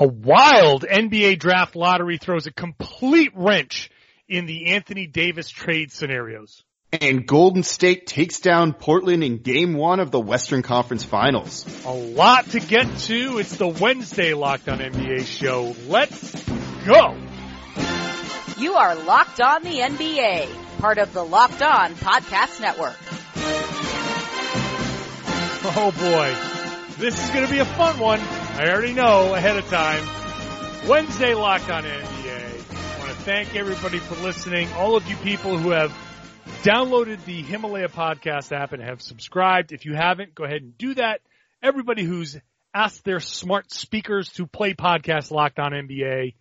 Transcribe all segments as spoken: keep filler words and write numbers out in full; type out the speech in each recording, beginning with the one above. A wild N B A draft lottery throws a complete wrench in the Anthony Davis trade scenarios. And Golden State takes down Portland in Game one of the Western Conference Finals. A lot to get to. It's the Wednesday Locked On N B A show. Let's go! You are Locked On the N B A, part of the Locked On Podcast Network. Oh boy, this is going to be a fun one. I already know ahead of time. Wednesday Locked On N B A. I want to thank everybody for listening. All of you people who have downloaded the Himalaya podcast app and have subscribed. If you haven't, go ahead and do that. Everybody who's asked their smart speakers to play podcast Locked On N B A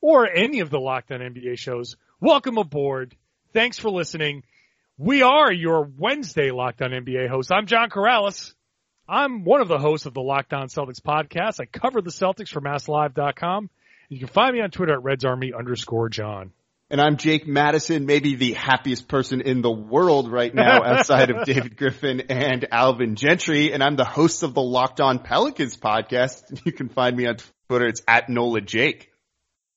or any of the Locked On N B A shows, welcome aboard. Thanks for listening. We are your Wednesday Locked On N B A host. I'm John Karalis. I'm one of the hosts of the Locked On Celtics podcast. I cover the Celtics for mass live dot com. You can find me on Twitter at RedsArmy underscore John. And I'm Jake Madison, maybe the happiest person in the world right now outside of David Griffin and Alvin Gentry. And I'm the host of the Locked On Pelicans podcast. You can find me on Twitter. It's at Nola Jake.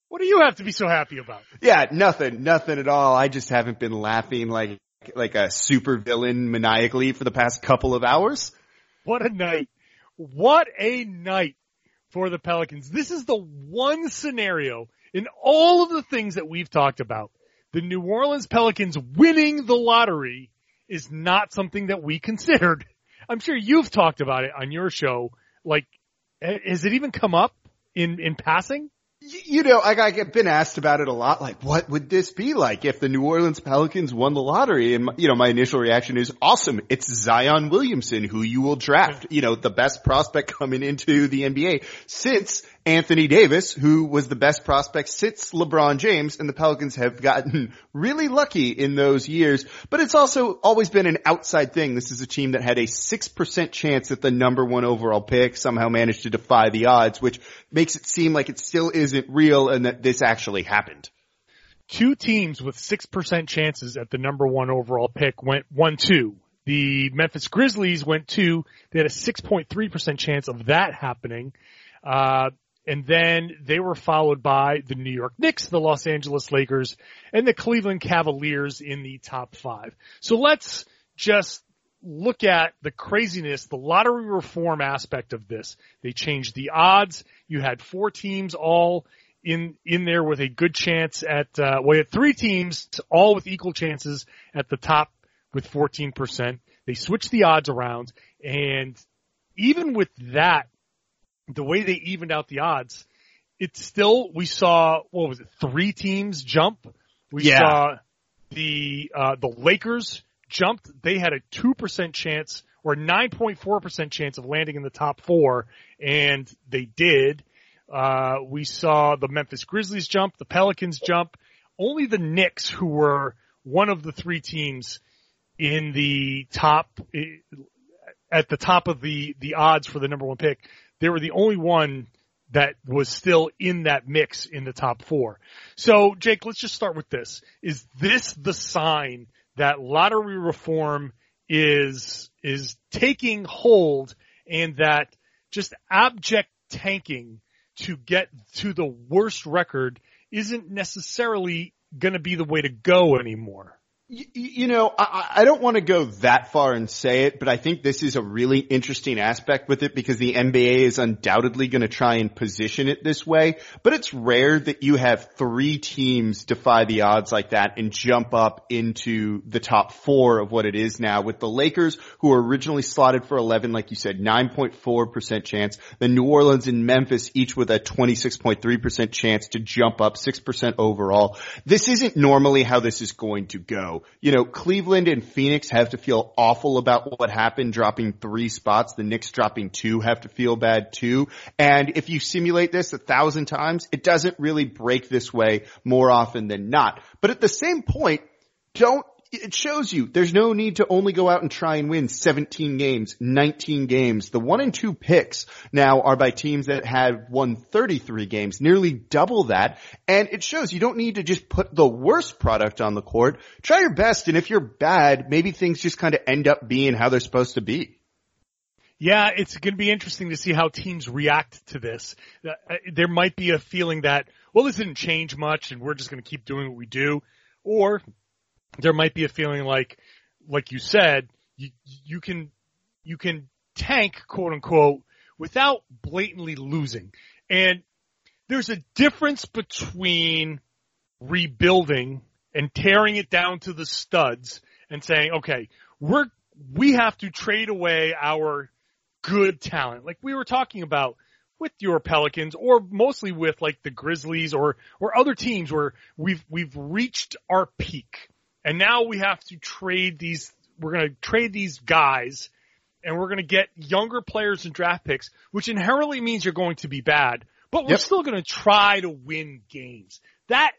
What do you have to be so happy about? Yeah, nothing, nothing at all. I just haven't been laughing like, like a super villain maniacally for the past couple of hours. What a night. What a night for the Pelicans. This is the one scenario in all of the things that we've talked about, the New Orleans Pelicans winning the lottery is not something that we considered. I'm sure you've talked about it on your show. Like, has it even come up in, in passing? You know, I, I've been asked about it a lot. Like, what would this be like if the New Orleans Pelicans won the lottery? And, you know, my initial reaction is awesome. It's Zion Williamson, who you will draft, you know, the best prospect coming into the N B A since Anthony Davis, who was the best prospect since LeBron James, and the Pelicans have gotten really lucky in those years. But it's also always been an outside thing. This is a team that had a six percent chance at the number one overall pick, somehow managed to defy the odds, which makes it seem like it still isn't real and that this actually happened. Two teams with six percent chances at the number one overall pick went one two. The Memphis Grizzlies went two. They had a six point three percent chance of that happening. Uh, And then they were followed by the New York Knicks, the Los Angeles Lakers, and the Cleveland Cavaliers in the top five. So let's just look at the craziness, the lottery reform aspect of this. They changed the odds. You had four teams all in, in there with a good chance at, uh, well, you had three teams all with equal chances at the top with fourteen percent. They switched the odds around, and even with that, the way they evened out the odds, it's still, we saw, what was it, three teams jump. We yeah. saw the, uh, the Lakers jumped. They had a two percent chance or nine point four percent chance of landing in the top four, and they did. Uh, we saw the Memphis Grizzlies jump, the Pelicans jump. Only the Knicks, who were one of the three teams in the top, at the top of the, the odds for the number one pick, they were the only one that was still in that mix in the top four. So, Jake, let's just start with this. Is this the sign that lottery reform is is taking hold and that just abject tanking to get to the worst record isn't necessarily going to be the way to go anymore? You know, I don't want to go that far and say it, but I think this is a really interesting aspect with it because the N B A is undoubtedly going to try and position it this way. But it's rare that you have three teams defy the odds like that and jump up into the top four of what it is now, with the Lakers, who were originally slotted for eleven, like you said, nine point four percent chance. Then New Orleans and Memphis, each with a twenty-six point three percent chance to jump up, six percent overall. This isn't normally how this is going to go. You know, Cleveland and Phoenix have to feel awful about what happened, dropping three spots. The Knicks dropping two have to feel bad too. And if you simulate this a thousand times, it doesn't really break this way more often than not. But at the same point, don't, it shows you there's no need to only go out and try and win seventeen games, nineteen games. The one and two picks now are by teams that had won thirty-three games, nearly double that. And it shows you don't need to just put the worst product on the court. Try your best. And if you're bad, maybe things just kind of end up being how they're supposed to be. Yeah, it's going to be interesting to see how teams react to this. Uh, there might be a feeling that, well, this didn't change much and we're just going to keep doing what we do. Or there might be a feeling like, like you said, you, you can, you can tank, quote unquote, without blatantly losing. And there's a difference between rebuilding and tearing it down to the studs and saying, okay, we're, we have to trade away our good talent. Like we were talking about with your Pelicans, or mostly with like the Grizzlies or, or other teams where we've, we've reached our peak and now we have to trade these, we're going to trade these guys and we're going to get younger players and draft picks, which inherently means you're going to be bad, but we're yep. still going to try to win games. That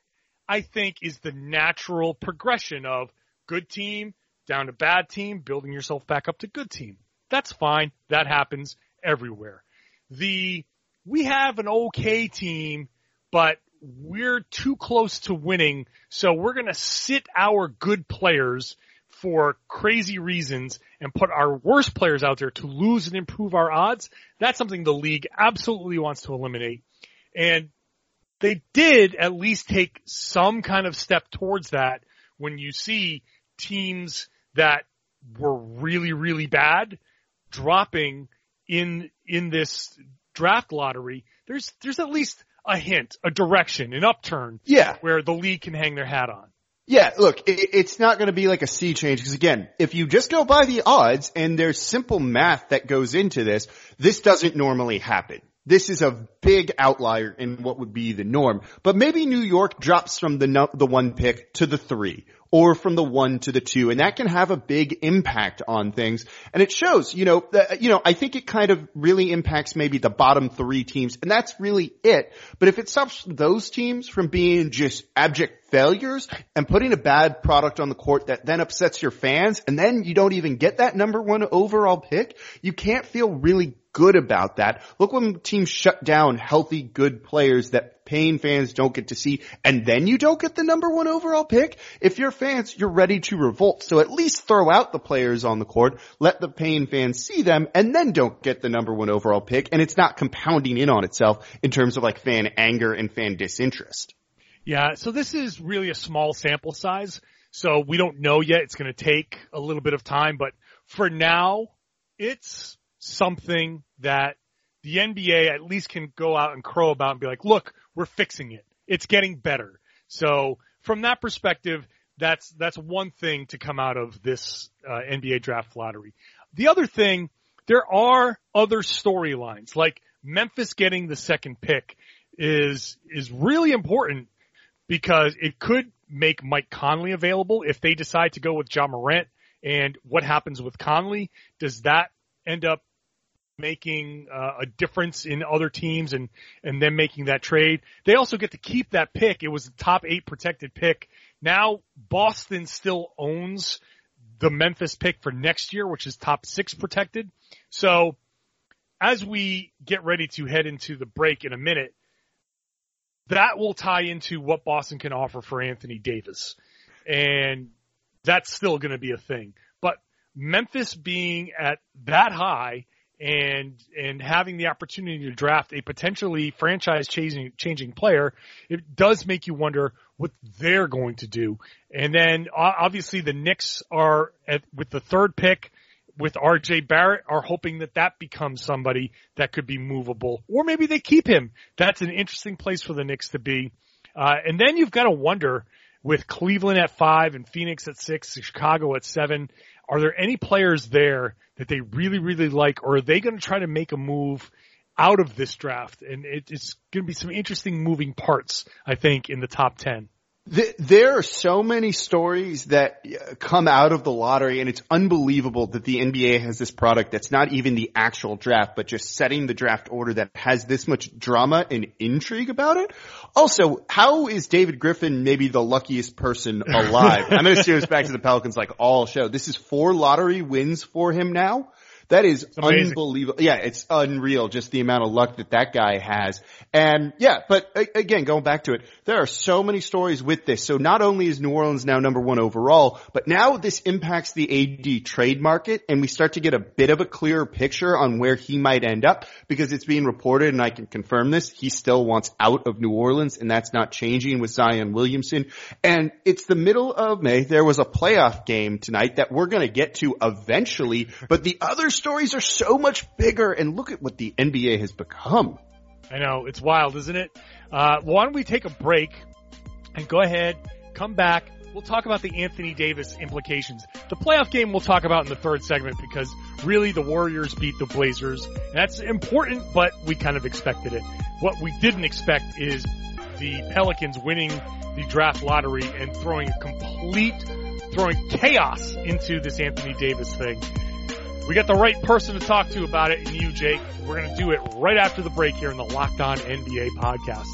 I think is the natural progression of good team down to bad team, building yourself back up to good team. That's fine. That happens everywhere. The, we have an okay team, but we're too close to winning. So we're going to sit our good players for crazy reasons and put our worst players out there to lose and improve our odds. That's something the league absolutely wants to eliminate. And they did at least take some kind of step towards that when you see teams that were really, really bad dropping in, in this draft lottery. There's, there's at least a hint, a direction, an upturn yeah. where the league can hang their hat on. Yeah, look, it, it's not going to be like a sea change because, again, if you just go by the odds and there's simple math that goes into this, this doesn't normally happen. This is a big outlier in what would be the norm. But maybe New York drops from the no, the one pick to the three or from the one to the two, and that can have a big impact on things. And it shows, you know, that, you know, I think it kind of really impacts maybe the bottom three teams, and that's really it. But if it stops those teams from being just abject failures and putting a bad product on the court that then upsets your fans, and then you don't even get that number one overall pick, you can't feel really good about that. Look when teams shut down healthy, good players that paying fans don't get to see, and then you don't get the number one overall pick. If you're fans, you're ready to revolt. So at least throw out the players on the court, let the paying fans see them, and then don't get the number one overall pick. And it's not compounding in on itself in terms of like fan anger and fan disinterest. Yeah, so this is really a small sample size. So we don't know yet. It's going to take a little bit of time, but for now, it's something that the N B A at least can go out and crow about and be like, look, we're fixing it. It's getting better. So from that perspective, that's that's one thing to come out of this uh, N B A draft lottery. The other thing, there are other storylines, like Memphis getting the second pick is is really important because it could make Mike Conley available if they decide to go with Ja Morant. And what happens with Conley? Does that end up making uh, a difference in other teams and, and then making that trade? They also get to keep that pick. It was the top eight protected pick. Now Boston still owns the Memphis pick for next year, which is top six protected. So as we get ready to head into the break in a minute, that will tie into what Boston can offer for Anthony Davis. And that's still going to be a thing. Memphis being at that high and and having the opportunity to draft a potentially franchise changing changing player, it does make you wonder what they're going to do. And then obviously the Knicks are at, with the third pick with R J. Barrett, are hoping that that becomes somebody that could be movable, or maybe they keep him. That's an interesting place for the Knicks to be. Uh, and then you've got to wonder with Cleveland at five and Phoenix at six, Chicago at seven. Are there any players there that they really, really like, or are they going to try to make a move out of this draft? And it, it's going to be some interesting moving parts, I think, in the top ten. There are so many stories that come out of the lottery, and it's unbelievable that the N B A has this product that's not even the actual draft, but just setting the draft order that has this much drama and intrigue about it. Also, how is David Griffin maybe the luckiest person alive? I'm going to steer this back to the Pelicans like all show. This is four lottery wins for him now. That is unbelievable. Yeah, it's unreal just the amount of luck that that guy has. And yeah, but again, going back to it, there are so many stories with this. So not only is New Orleans now number one overall, but now this impacts the A D trade market, and we start to get a bit of a clearer picture on where he might end up, because it's being reported, and I can confirm this, he still wants out of New Orleans, and that's not changing with Zion Williamson. And it's the middle of May. There was a playoff game tonight that we're going to get to eventually, but the other stories are so much bigger, and look at what the N B A has become. I know. It's wild, isn't it? Uh, why don't we take a break and go ahead, come back. We'll talk about the Anthony Davis implications. The playoff game we'll talk about in the third segment, because really the Warriors beat the Blazers. And that's important, but we kind of expected it. What we didn't expect is the Pelicans winning the draft lottery and throwing a complete, throwing chaos into this Anthony Davis thing. We got the right person to talk to about it, and you, Jake. We're going to do it right after the break here in the Locked On N B A podcast.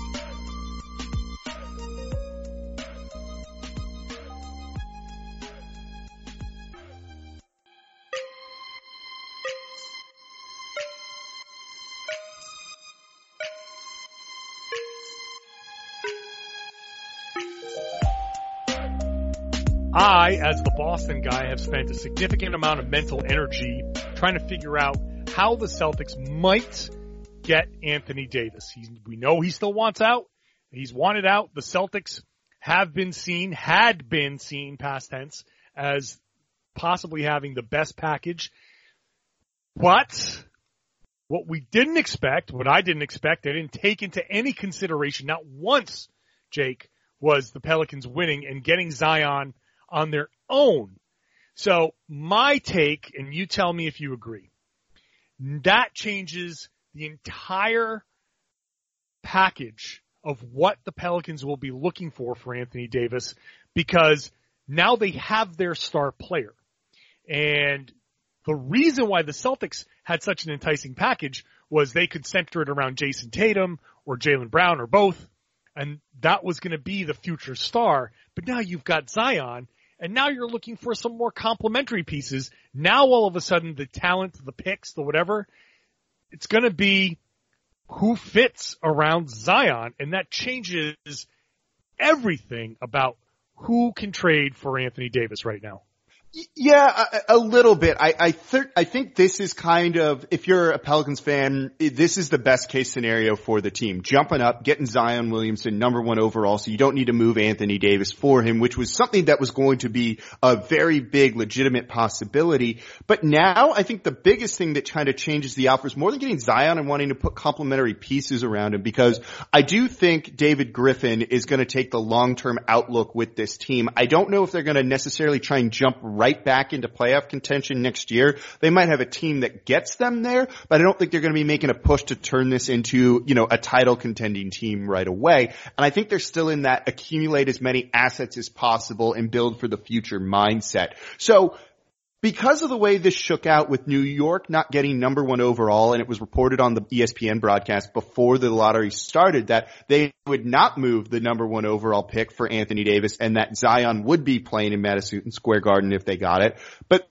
I, as the Boston guy, have spent a significant amount of mental energy trying to figure out how the Celtics might get Anthony Davis. He's, we know he still wants out. He's wanted out. The Celtics have been seen, had been seen, past tense, as possibly having the best package. But what we didn't expect, what I didn't expect, I didn't take into any consideration, not once, Jake, was the Pelicans winning and getting Zion on their own. So my take, and you tell me if you agree, that changes the entire package of what the Pelicans will be looking for for Anthony Davis, because now they have their star player. And the reason why the Celtics had such an enticing package was they could center it around Jayson Tatum or Jaylen Brown or both, and that was going to be the future star. But now you've got Zion, and now you're looking for some more complementary pieces. Now all of a sudden the talent, the picks, the whatever, it's going to be who fits around Zion, and that changes everything about who can trade for Anthony Davis right now. Yeah, a, a little bit. I I, th- I think this is kind of, if you're a Pelicans fan, this is the best case scenario for the team. Jumping up, getting Zion Williamson, number one overall, so you don't need to move Anthony Davis for him, which was something that was going to be a very big, legitimate possibility. But now I think the biggest thing that kind of changes the offers, more than getting Zion and wanting to put complementary pieces around him, because I do think David Griffin is going to take the long-term outlook with this team. I don't know if they're going to necessarily try and jump right right back into playoff contention next year. They might have a team that gets them there, but I don't think they're going to be making a push to turn this into, you know, a title contending team right away. And I think they're still in that accumulate as many assets as possible and build for the future mindset. So because of the way this shook out with New York not getting number one overall, and it was reported on the E S P N broadcast before the lottery started that they would not move the number one overall pick for Anthony Davis, and that Zion would be playing in Madison Square Garden if they got it. But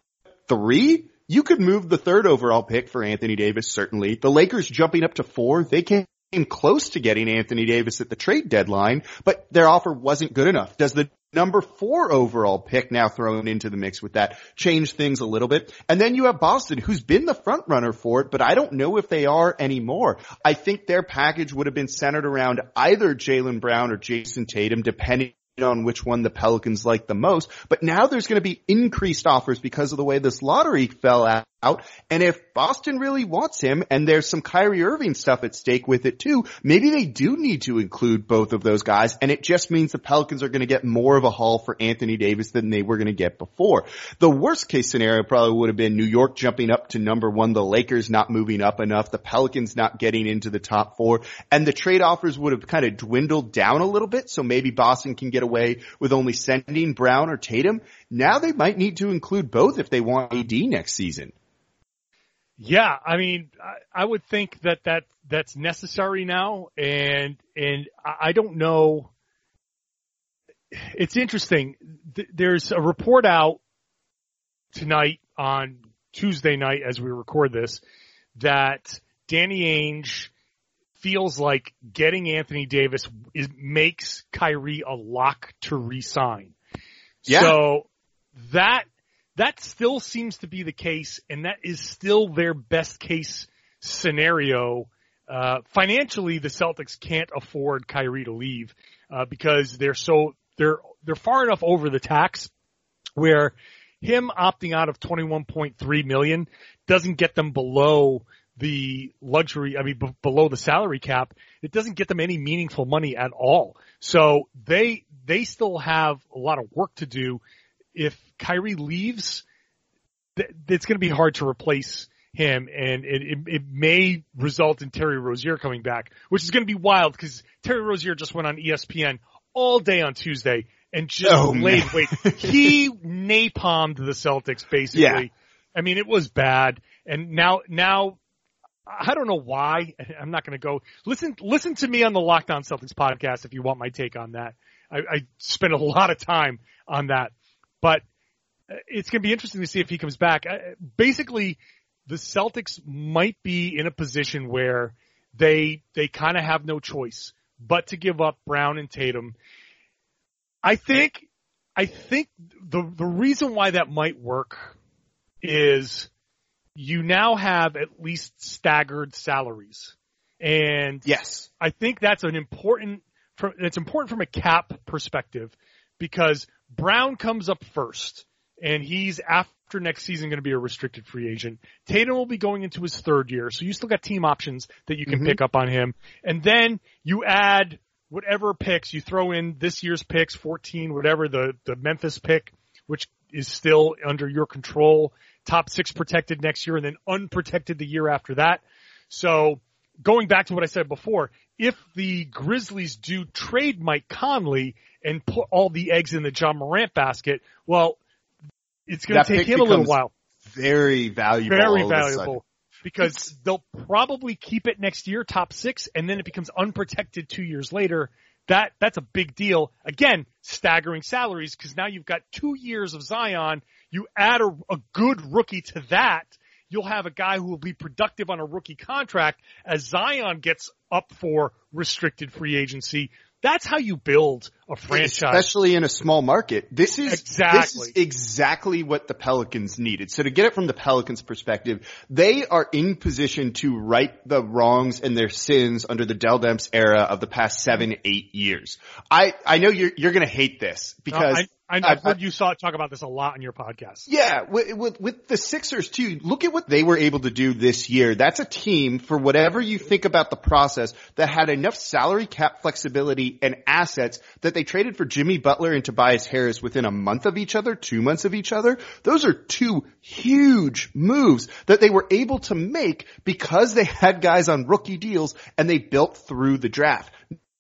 three, you could move the third overall pick for Anthony Davis, certainly. The Lakers jumping up to four, they can't. Close to getting Anthony Davis at the trade deadline, but their offer wasn't good enough. Does the number four overall pick now thrown into the mix with that change things a little bit? And then you have Boston, who's been the front runner for it, but I don't know if they are anymore. I think their package would have been centered around either Jaylen Brown or Jayson Tatum, depending on which one the Pelicans like the most. But now there's going to be increased offers because of the way this lottery fell out. Out. And if Boston really wants him, and there's some Kyrie Irving stuff at stake with it too, maybe they do need to include both of those guys, and it just means the Pelicans are going to get more of a haul for Anthony Davis than they were going to get before. The worst case scenario probably would have been New York jumping up to number one, the Lakers not moving up enough, the Pelicans not getting into the top four, and the trade offers would have kind of dwindled down a little bit, so maybe Boston can get away with only sending Brown or Tatum. Now they might need to include both if they want A D next season. Yeah, I mean, I would think that, that that's necessary now, and and I don't know. It's interesting. There's a report out tonight on Tuesday night as we record this, that Danny Ainge feels like getting Anthony Davis is, makes Kyrie a lock to re-sign. Yeah. So that that still seems to be the case, and that is still their best case scenario. Uh, financially, the Celtics can't afford Kyrie to leave uh, because they're so they're they're far enough over the tax where him opting out of twenty-one point three million doesn't get them below the luxury, I mean, b- below the salary cap. It doesn't get them any meaningful money at all. So they, they still have a lot of work to do. If Kyrie leaves, th- it's going to be hard to replace him, and it, it, it may result in Terry Rozier coming back, which is going to be wild because Terry Rozier just went on E S P N all day on Tuesday and just oh, laid wait. He napalmed the Celtics, basically. Yeah. I mean, it was bad. And now, now, I don't know why. I'm not going to go listen. Listen to me on the Locked On Celtics podcast if you want my take on that. I, I spent a lot of time on that, but it's going to be interesting to see if he comes back. Basically, the Celtics might be in a position where they they kind of have no choice but to give up Brown and Tatum. I think I think the the reason why that might work is you now have at least staggered salaries. And yes, I think that's an important it's important from a cap perspective because Brown comes up first and he's after next season going to be a restricted free agent. Tatum will be going into his third year, so you still got team options that you can mm-hmm. pick up on him. And then you add whatever picks, you throw in this year's picks, fourteen, whatever, the, the Memphis pick, which is still under your control, top six protected next year, and then unprotected the year after that. So going back to what I said before, if the Grizzlies do trade Mike Conley and put all the eggs in the Ja Morant basket, well, it's going to take him a little while. Very valuable. Very valuable. Because they'll probably keep it next year, top six, and then it becomes unprotected two years later. That that's a big deal. Again, staggering salaries because now you've got two years of Zion. You add a, a good rookie to that, you'll have a guy who will be productive on a rookie contract as Zion gets up for restricted free agency. That's how you build a franchise. Especially in a small market. This is, exactly. this is exactly what the Pelicans needed. So to get it from the Pelicans' perspective, they are in position to right the wrongs and their sins under the Dell Demps era of the past seven, eight years. I, I know you're, you're gonna hate this because. No, I- I know, I've heard you saw, talk about this a lot on your podcast. Yeah, with, with, with the Sixers too, look at what they were able to do this year. That's a team, for whatever you think about the process, that had enough salary cap flexibility and assets that they traded for Jimmy Butler and Tobias Harris within a month of each other, two months of each other. Those are two huge moves that they were able to make because they had guys on rookie deals and they built through the draft.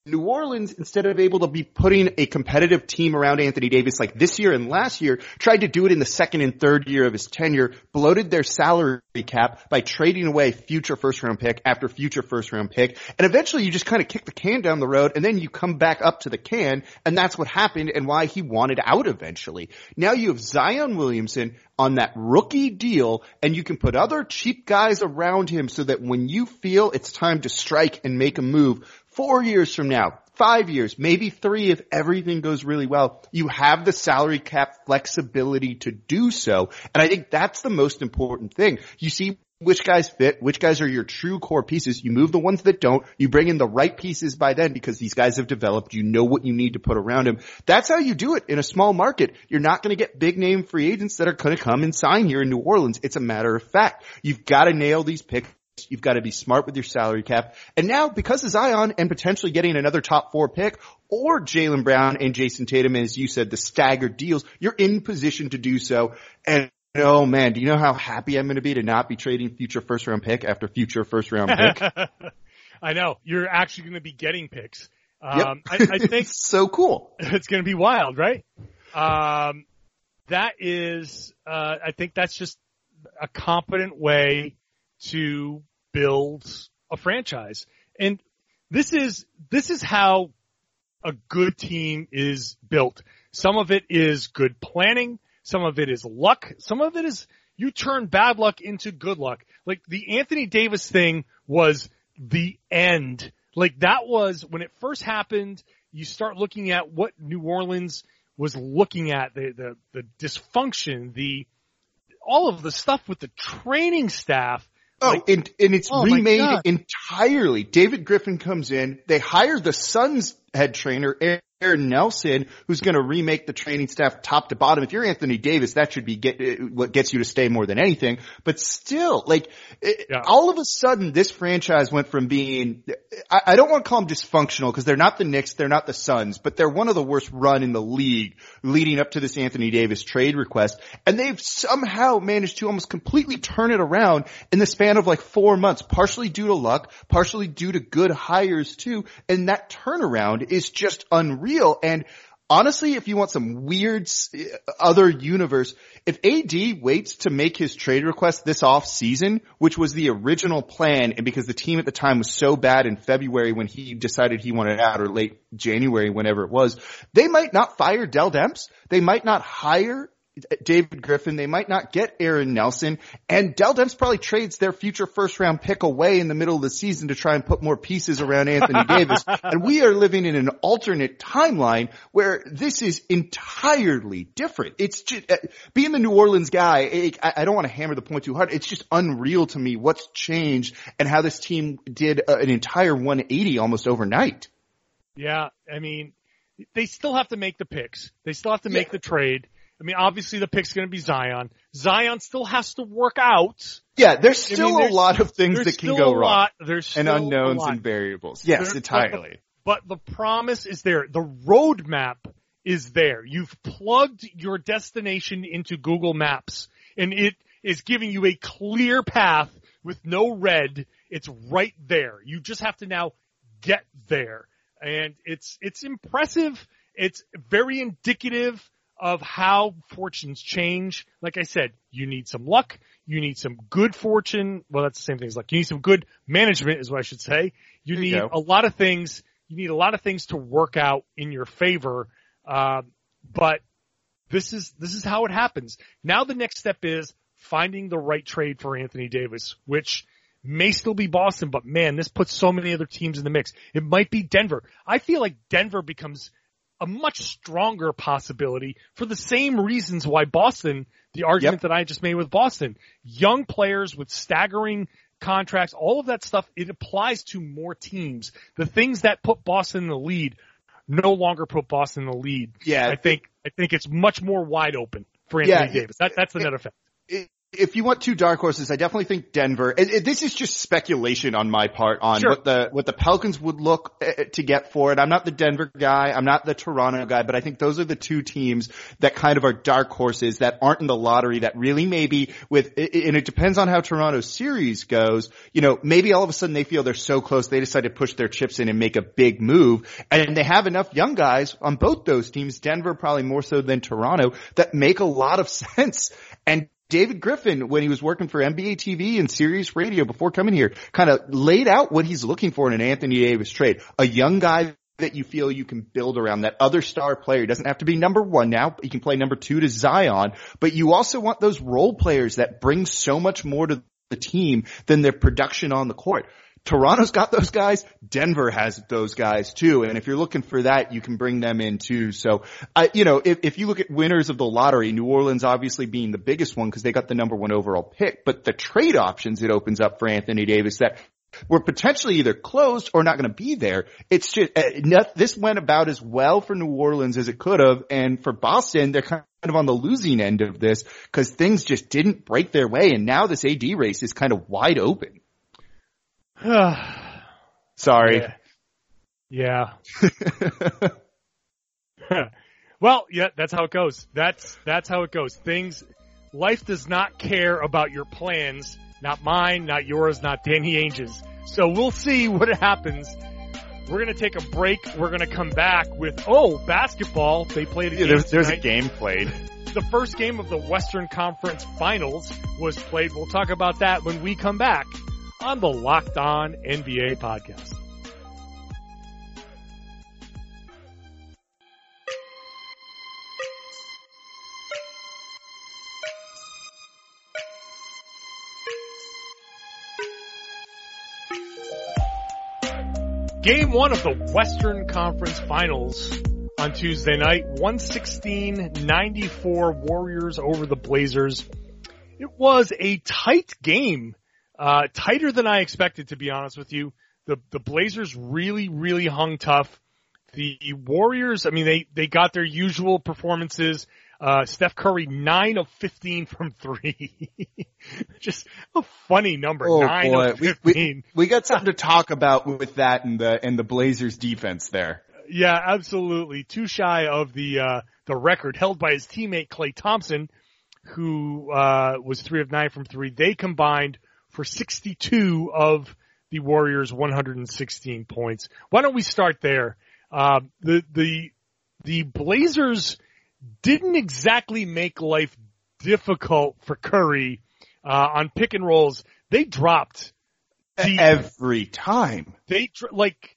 New Orleans, instead of able to be putting a competitive team around Anthony Davis like this year and last year, tried to do it in the second and third year of his tenure, bloated their salary cap by trading away future first-round pick after future first-round pick, and eventually you just kind of kick the can down the road, and then you come back up to the can, and that's what happened and why he wanted out eventually. Now you have Zion Williamson on that rookie deal, and you can put other cheap guys around him so that when you feel it's time to strike and make a move, four years from now, five years, maybe three if everything goes really well, you have the salary cap flexibility to do so. And I think that's the most important thing. You see which guys fit, which guys are your true core pieces. You move the ones that don't. You bring in the right pieces by then because these guys have developed. You know what you need to put around them. That's how you do it in a small market. You're not going to get big-name free agents that are going to come and sign here in New Orleans. It's a matter of fact. You've got to nail these picks. You've got to be smart with your salary cap. And now, because of Zion and potentially getting another top four pick or Jaylen Brown and Jayson Tatum, as you said, the staggered deals, you're in position to do so. And, oh, man, do you know how happy I'm going to be to not be trading future first-round pick after future first-round pick? I know. You're actually going to be getting picks. Um, yep. I, I think it's so cool. It's going to be wild, right? Um, that is uh, – I think that's just a competent way to – build a franchise. And this is, this is how a good team is built. Some of it is good planning. Some of it is luck. Some of it is you turn bad luck into good luck. Like, the Anthony Davis thing was the end. Like, that was when it first happened. You start looking at what New Orleans was looking at, the the, the dysfunction, the all of the stuff with the training staff. Oh, like, and, and it's oh remade entirely. David Griffin comes in. They hire the Suns head trainer, Aaron Nelson, who's going to remake the training staff top to bottom. If you're Anthony Davis, that should be get, what gets you to stay more than anything. But still, like, it, yeah. all of a sudden, this franchise went from being – I don't want to call them dysfunctional because they're not the Knicks, they're not the Suns, but they're one of the worst run in the league leading up to this Anthony Davis trade request. And they've somehow managed to almost completely turn it around in the span of like four months, partially due to luck, partially due to good hires too. And that turnaround is just unreal. And honestly, if you want some weird other universe, if A D waits to make his trade request this off season, which was the original plan, and because the team at the time was so bad in February when he decided he wanted out, or late January, whenever it was, they might not fire Dell Demps. They might not hire David Griffin. They might not get Aaron Nelson. And Dell Demps probably trades their future first round pick away in the middle of the season to try and put more pieces around Anthony Davis. And we are living in an alternate timeline where this is entirely different. It's just uh, being the New Orleans guy, it, I, I don't want to hammer the point too hard. It's just unreal to me what's changed and how this team did uh, an entire one eighty almost overnight. Yeah. I mean, they still have to make the picks. They still have to make yeah. the trade. I mean, obviously the pick's going to be Zion. Zion still has to work out. Yeah, there's still I mean, there's, a lot of things that can go wrong. There's still a lot. And unknowns and variables. Yes, there, entirely. But, but the promise is there. The roadmap is there. You've plugged your destination into Google Maps, and it is giving you a clear path with no red. It's right there. You just have to now get there. And it's it's impressive. It's very indicative of how fortunes change. Like I said, you need some luck. You need some good fortune. Well, that's the same thing as luck. You need some good management is what I should say. You there need you a lot of things. You need a lot of things to work out in your favor. Uh, but this is, this is how it happens. Now the next step is finding the right trade for Anthony Davis, which may still be Boston, but man, this puts so many other teams in the mix. It might be Denver. I feel like Denver becomes a much stronger possibility for the same reasons why Boston, the argument yep. that I just made with Boston, young players with staggering contracts, all of that stuff, it applies to more teams. The things that put Boston in the lead no longer put Boston in the lead. Yeah. I think, I think it's much more wide open for Anthony yeah, Davis. That, that's another fact. If you want two dark horses, I definitely think Denver. And this is just speculation on my part on sure. what the what the Pelicans would look to get for it. I'm not the Denver guy. I'm not the Toronto guy. But I think those are the two teams that kind of are dark horses that aren't in the lottery that really maybe with – and it depends on how Toronto's series goes. You know, maybe all of a sudden they feel they're so close they decide to push their chips in and make a big move. And they have enough young guys on both those teams, Denver probably more so than Toronto, that make a lot of sense. And David Griffin, when he was working for N B A T V and Sirius Radio before coming here, kind of laid out what he's looking for in an Anthony Davis trade. A young guy that you feel you can build around, that other star player. He doesn't have to be number one now. He can play number two to Zion. But you also want those role players that bring so much more to the team than their production on the court. Toronto's got those guys. Denver has those guys too. And if you're looking for that, you can bring them in too. So, uh, you know, if, if you look at winners of the lottery, New Orleans obviously being the biggest one because they got the number one overall pick. But the trade options it opens up for Anthony Davis that were potentially either closed or not going to be there. It's just uh, this went about as well for New Orleans as it could have. And for Boston, they're kind of on the losing end of this because things just didn't break their way. And now this A D race is kind of wide open. Sorry. Yeah. yeah. Well, yeah, that's how it goes. That's that's how it goes. Things, life does not care about your plans. Not mine, not yours, not Danny Ainge's. So we'll see what happens. We're gonna take a break. We're gonna come back with oh basketball. They played. A yeah, game there's, there's a game played. The first game of the Western Conference Finals was played. We'll talk about that when we come back on the Locked On N B A podcast. Game one of the Western Conference Finals on Tuesday night, one sixteen ninety-four Warriors over the Blazers. It was a tight game, uh, tighter than I expected, to be honest with you. The, the Blazers really, really hung tough. The Warriors, I mean, they, they got their usual performances. Uh, Steph Curry, nine of fifteen from three. Just a funny number. Oh, nine of fifteen. We, we, we got something to talk about with that and the, and the Blazers defense there. Yeah, absolutely. Too shy of the, uh, the record held by his teammate Clay Thompson, who, uh, was three of nine from three. They combined for sixty-two of the Warriors' one hundred sixteen points. Why don't we start there? Uh, the, the, the Blazers didn't exactly make life difficult for Curry, uh, on pick and rolls. They dropped deep. Every time. They, like,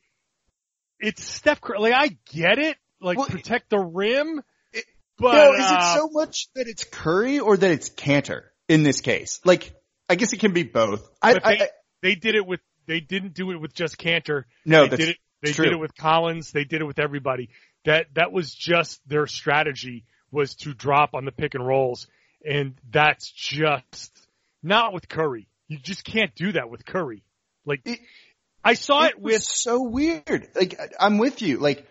it's Steph Curry. Like, I get it. Like, well, protect the rim. It, but, no, is uh, it so much that it's Curry or that it's Cantor in this case? Like, I guess it can be both. I, I, they, I, they did it with, they didn't do it with just Cantor. No, they that's did it. They True. did it with Collins. They did it with everybody. That that was just their strategy, was to drop on the pick and rolls, and that's just not with Curry. You just can't do that with Curry. Like it, I saw it, it with was so weird. Like I'm with you. Like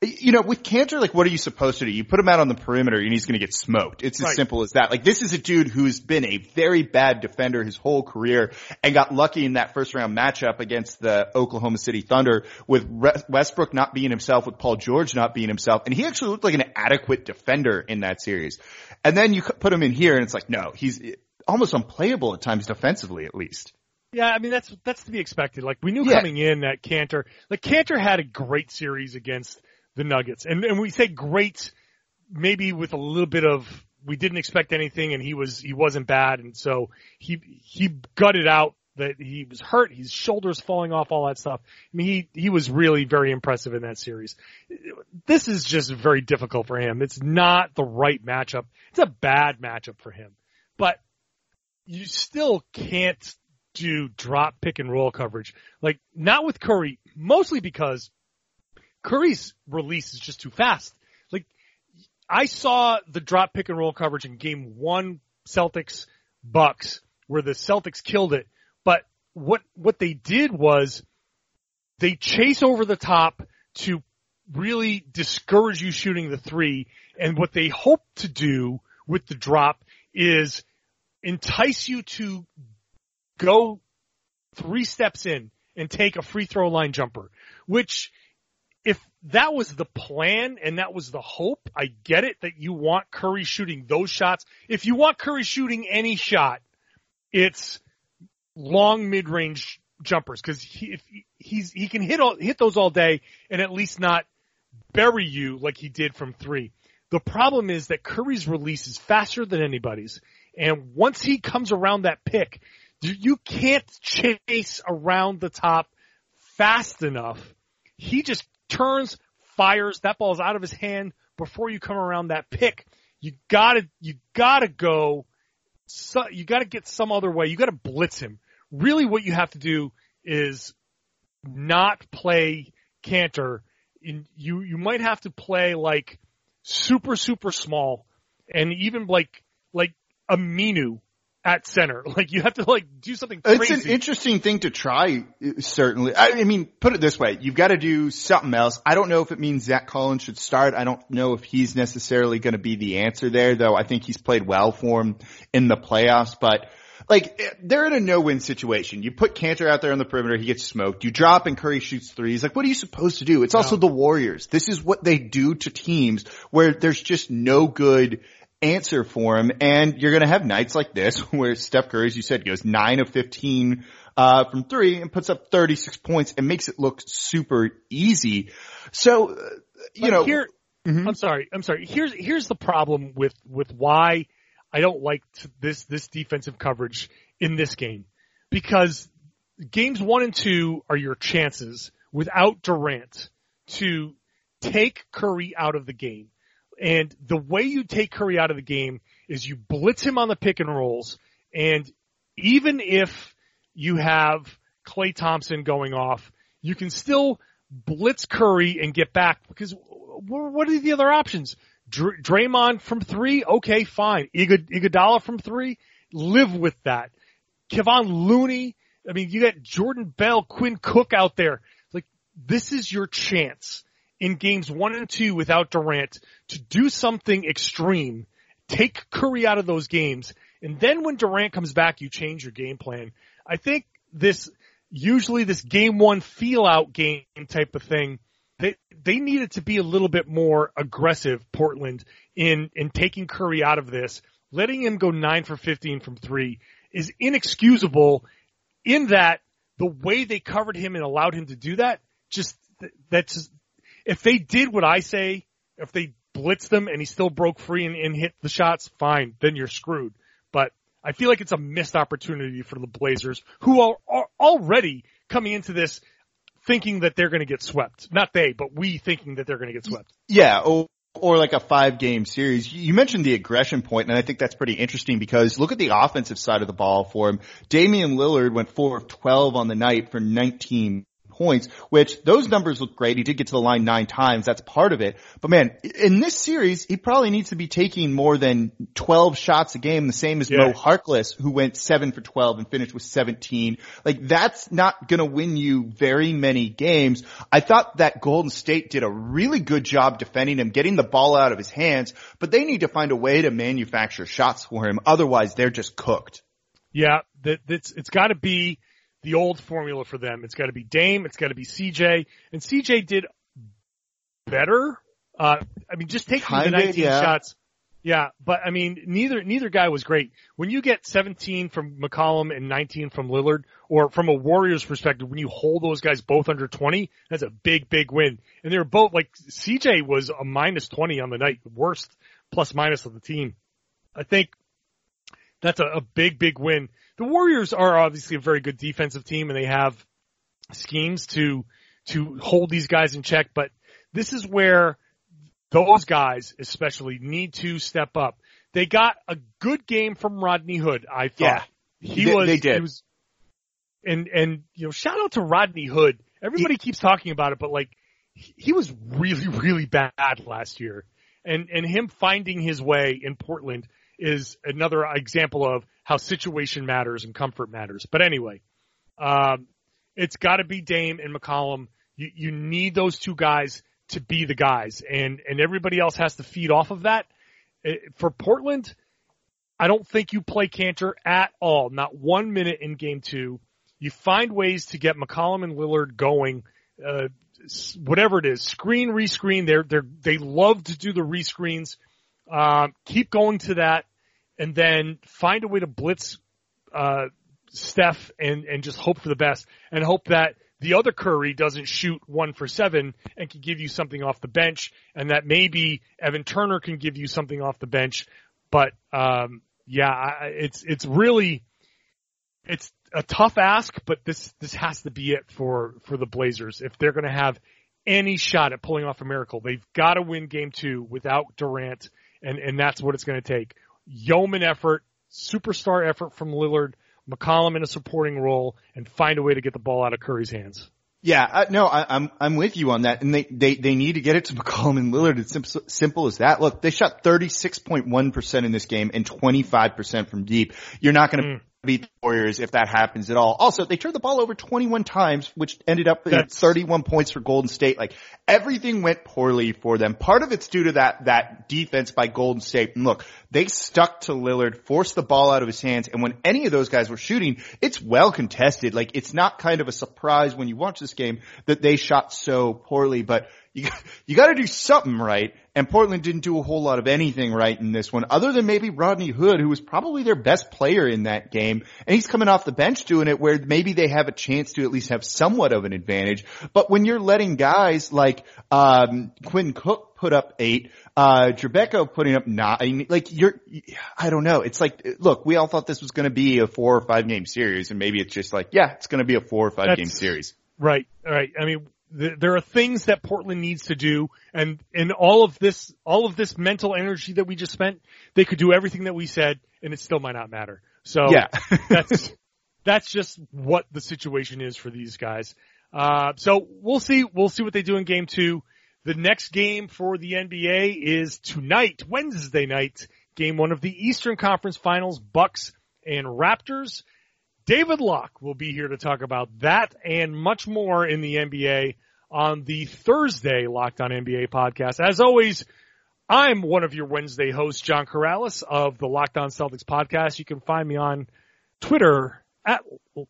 you know, with Cantor, like what are you supposed to do? You put him out on the perimeter, and he's going to get smoked. It's as right. simple as that. Like this is a dude who's been a very bad defender his whole career, and got lucky in that first round matchup against the Oklahoma City Thunder with Westbrook not being himself, with Paul George not being himself, and he actually looked like an adequate defender in that series. And then you put him in here, and it's like no, he's almost unplayable at times defensively, at least. Yeah, I mean, that's that's to be expected. Like, we knew yeah. coming in that Cantor, like, Cantor had a great series against the Nuggets. And and we say great, maybe with a little bit of, we didn't expect anything and he was, he wasn't bad. And so he, he gutted out that he was hurt, his shoulders falling off, all that stuff. I mean, he, he was really very impressive in that series. This is just very difficult for him. It's not the right matchup. It's a bad matchup for him, but you still can't do drop pick and roll coverage, like not with Curry, mostly because Curry's release is just too fast. Like I saw the drop pick and roll coverage in game one, Celtics Bucks, where the Celtics killed it. But what, what they did was they chase over the top to really discourage you shooting the three. And what they hope to do with the drop is entice you to go three steps in and take a free throw line jumper, which if that was the plan and that was the hope, I get it that you want Curry shooting those shots. If you want Curry shooting any shot, it's long mid-range jumpers because he, if he's, he can hit all, hit those all day and at least not bury you like he did from three. The problem is that Curry's release is faster than anybody's. And once he comes around that pick, you can't chase around the top fast enough. He just turns, fires, that ball's out of his hand before you come around that pick. You gotta, you gotta go, so, you gotta get some other way. You gotta blitz him. Really what you have to do is not play Cantor. In, you, you might have to play like super, super small and even like, like Aminu at center. Like you have to like do something crazy. It's an interesting thing to try, certainly. I mean, put it this way. You've got to do something else. I don't know if it means Zach Collins should start. I don't know if he's necessarily going to be the answer there, though. I think he's played well for him in the playoffs, but like they're in a no-win situation. You put Cantor out there on the perimeter. He gets smoked. You drop and Curry shoots threes. Like what are you supposed to do? It's no. also the Warriors. This is what they do to teams where there's just no good answer for him, and you're going to have nights like this where Steph Curry, as you said, goes nine of fifteen uh from three and puts up thirty-six points and makes it look super easy. So, uh, you but know, here, mm-hmm. I'm sorry, I'm sorry. Here's here's the problem with with why I don't like t- this this defensive coverage in this game, because games one and two are your chances without Durant to take Curry out of the game. And the way you take Curry out of the game is you blitz him on the pick and rolls. And even if you have Klay Thompson going off, you can still blitz Curry and get back, because what are the other options? Dr- Draymond from three? Okay, fine. Iguodala from three? Live with that. Kevon Looney. I mean, you got Jordan Bell, Quinn Cook out there. Like, this is your chance in games one and two without Durant to do something extreme. Take Curry out of those games. And then when Durant comes back, you change your game plan. I think this, usually this game one feel out game type of thing, they, they needed to be a little bit more aggressive, Portland, in, in taking Curry out of this. Letting him go nine for fifteen from three is inexcusable, in that the way they covered him and allowed him to do that, just that's just, if they did what I say, if they blitzed them and he still broke free and, and hit the shots, fine, then you're screwed. But I feel like it's a missed opportunity for the Blazers, who are, are already coming into this thinking that they're going to get swept. Not they, but we thinking that they're going to get swept. Yeah, or, or like a five-game series. You mentioned the aggression point, and I think that's pretty interesting, because look at the offensive side of the ball for him. Damian Lillard went four of twelve on the night for nineteen points, which those numbers look great. He did get to the line nine times. That's part of it. But man, in this series, he probably needs to be taking more than twelve shots a game, the same as yeah. Mo Harkless, who went seven for twelve and finished with seventeen. Like, that's not going to win you very many games. I thought that Golden State did a really good job defending him, getting the ball out of his hands, but they need to find a way to manufacture shots for him. Otherwise, they're just cooked. Yeah, that, that's, it's got to be the old formula for them. It's got to be Dame. It's got to be C J. And C J did better. Uh, I mean, just taking Kinda, the nineteen yeah. shots. Yeah, but I mean, neither neither guy was great. When you get seventeen from McCollum and nineteen from Lillard, or from a Warriors perspective, when you hold those guys both under twenty, that's a big, big win. And they were both, like, C J was a minus twenty on the night, the worst plus minus of the team. I think that's a, a big, big win. The Warriors are obviously a very good defensive team, and they have schemes to to hold these guys in check. But this is where those guys especially need to step up. They got a good game from Rodney Hood, I thought. Yeah, he they, was. They did. He was, and and you know, shout out to Rodney Hood. Everybody he, keeps talking about it, but like he, he was really, really bad last year, and and him finding his way in Portland is another example of how situation matters and comfort matters. But anyway, um, it's got to be Dame and McCollum. You, you need those two guys to be the guys, and, and everybody else has to feed off of that. For Portland, I don't think you play Cantor at all, not one minute in game two. You find ways to get McCollum and Lillard going, uh, whatever it is, screen, rescreen. They're, they're, they love to do the rescreens. Um, keep going to that, and then find a way to blitz uh, Steph and, and just hope for the best, and hope that the other Curry doesn't shoot one for seven and can give you something off the bench, and that maybe Evan Turner can give you something off the bench. But um, yeah, it's it's really it's a tough ask, but this this has to be it for for the Blazers if they're going to have any shot at pulling off a miracle. They've got to win game two without Durant. And, and that's what it's going to take. Yeoman effort, superstar effort from Lillard, McCollum in a supporting role, and find a way to get the ball out of Curry's hands. Yeah, uh, no, I, I'm I'm with you on that, and they, they, they need to get it to McCollum and Lillard. It's simple, simple as that. Look, they shot thirty-six point one percent in this game and twenty-five percent from deep. You're not going to mm. beat the Warriors if that happens at all. Also, they turned the ball over twenty-one times, which ended up in thirty-one points for Golden State. Like, everything went poorly for them. Part of it's due to that that defense by Golden State. And look, they stuck to Lillard, forced the ball out of his hands, and when any of those guys were shooting, it's well contested. Like, it's not kind of a surprise when you watch this game that they shot so poorly, but you you got to do something right, and Portland didn't do a whole lot of anything right in this one, other than maybe Rodney Hood, who was probably their best player in that game, and he's coming off the bench doing it where maybe they have a chance to at least have somewhat of an advantage. But when you're letting guys like um Quinn Cook put up eight, uh Drebeco putting up nine, like you're I don't know. It's like, look, we all thought this was going to be a four or five game series, and maybe it's just like, yeah, it's going to be a four or five That's, game series. Right, right. I mean, there are things that Portland needs to do, and in all of this, all of this mental energy that we just spent, they could do everything that we said, and it still might not matter. So yeah. that's that's just what the situation is for these guys. Uh, so we'll see. We'll see what they do in game two. The next game for the N B A is tonight, Wednesday night, game one of the Eastern Conference Finals, Bucks and Raptors. David Locke will be here to talk about that and much more in the N B A on the Thursday Locked On N B A podcast. As always, I'm one of your Wednesday hosts, John Karalis of the Locked On Celtics podcast. You can find me on Twitter at,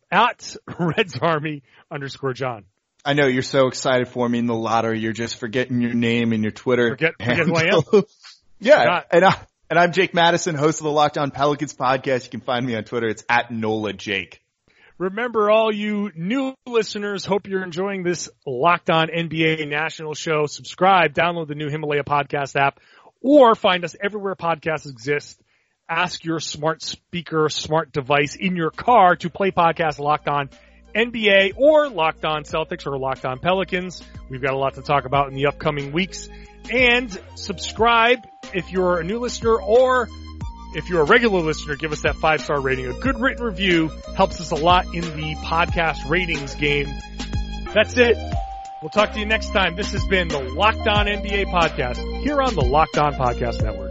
at RedsArmy underscore John. I know you're so excited for me in the lottery. You're just forgetting your name and your Twitter. Forget, forget who I am. Yeah. God. And I, and I'm Jake Madison, host of the Locked On Pelicans podcast. You can find me on Twitter. It's at Nola Jake. Remember, all you new listeners, hope you're enjoying this Locked On N B A national show. Subscribe, download the new Himalaya podcast app, or find us everywhere podcasts exist. Ask your smart speaker, smart device in your car to play podcast Locked On N B A or Locked On Celtics or Locked On Pelicans. We've got a lot to talk about in the upcoming weeks. And subscribe if you're a new listener, or if you're a regular listener, give us that five-star rating. A good written review helps us a lot in the podcast ratings game. That's it. We'll talk to you next time. This has been the Locked On N B A podcast here on the Locked On Podcast Network.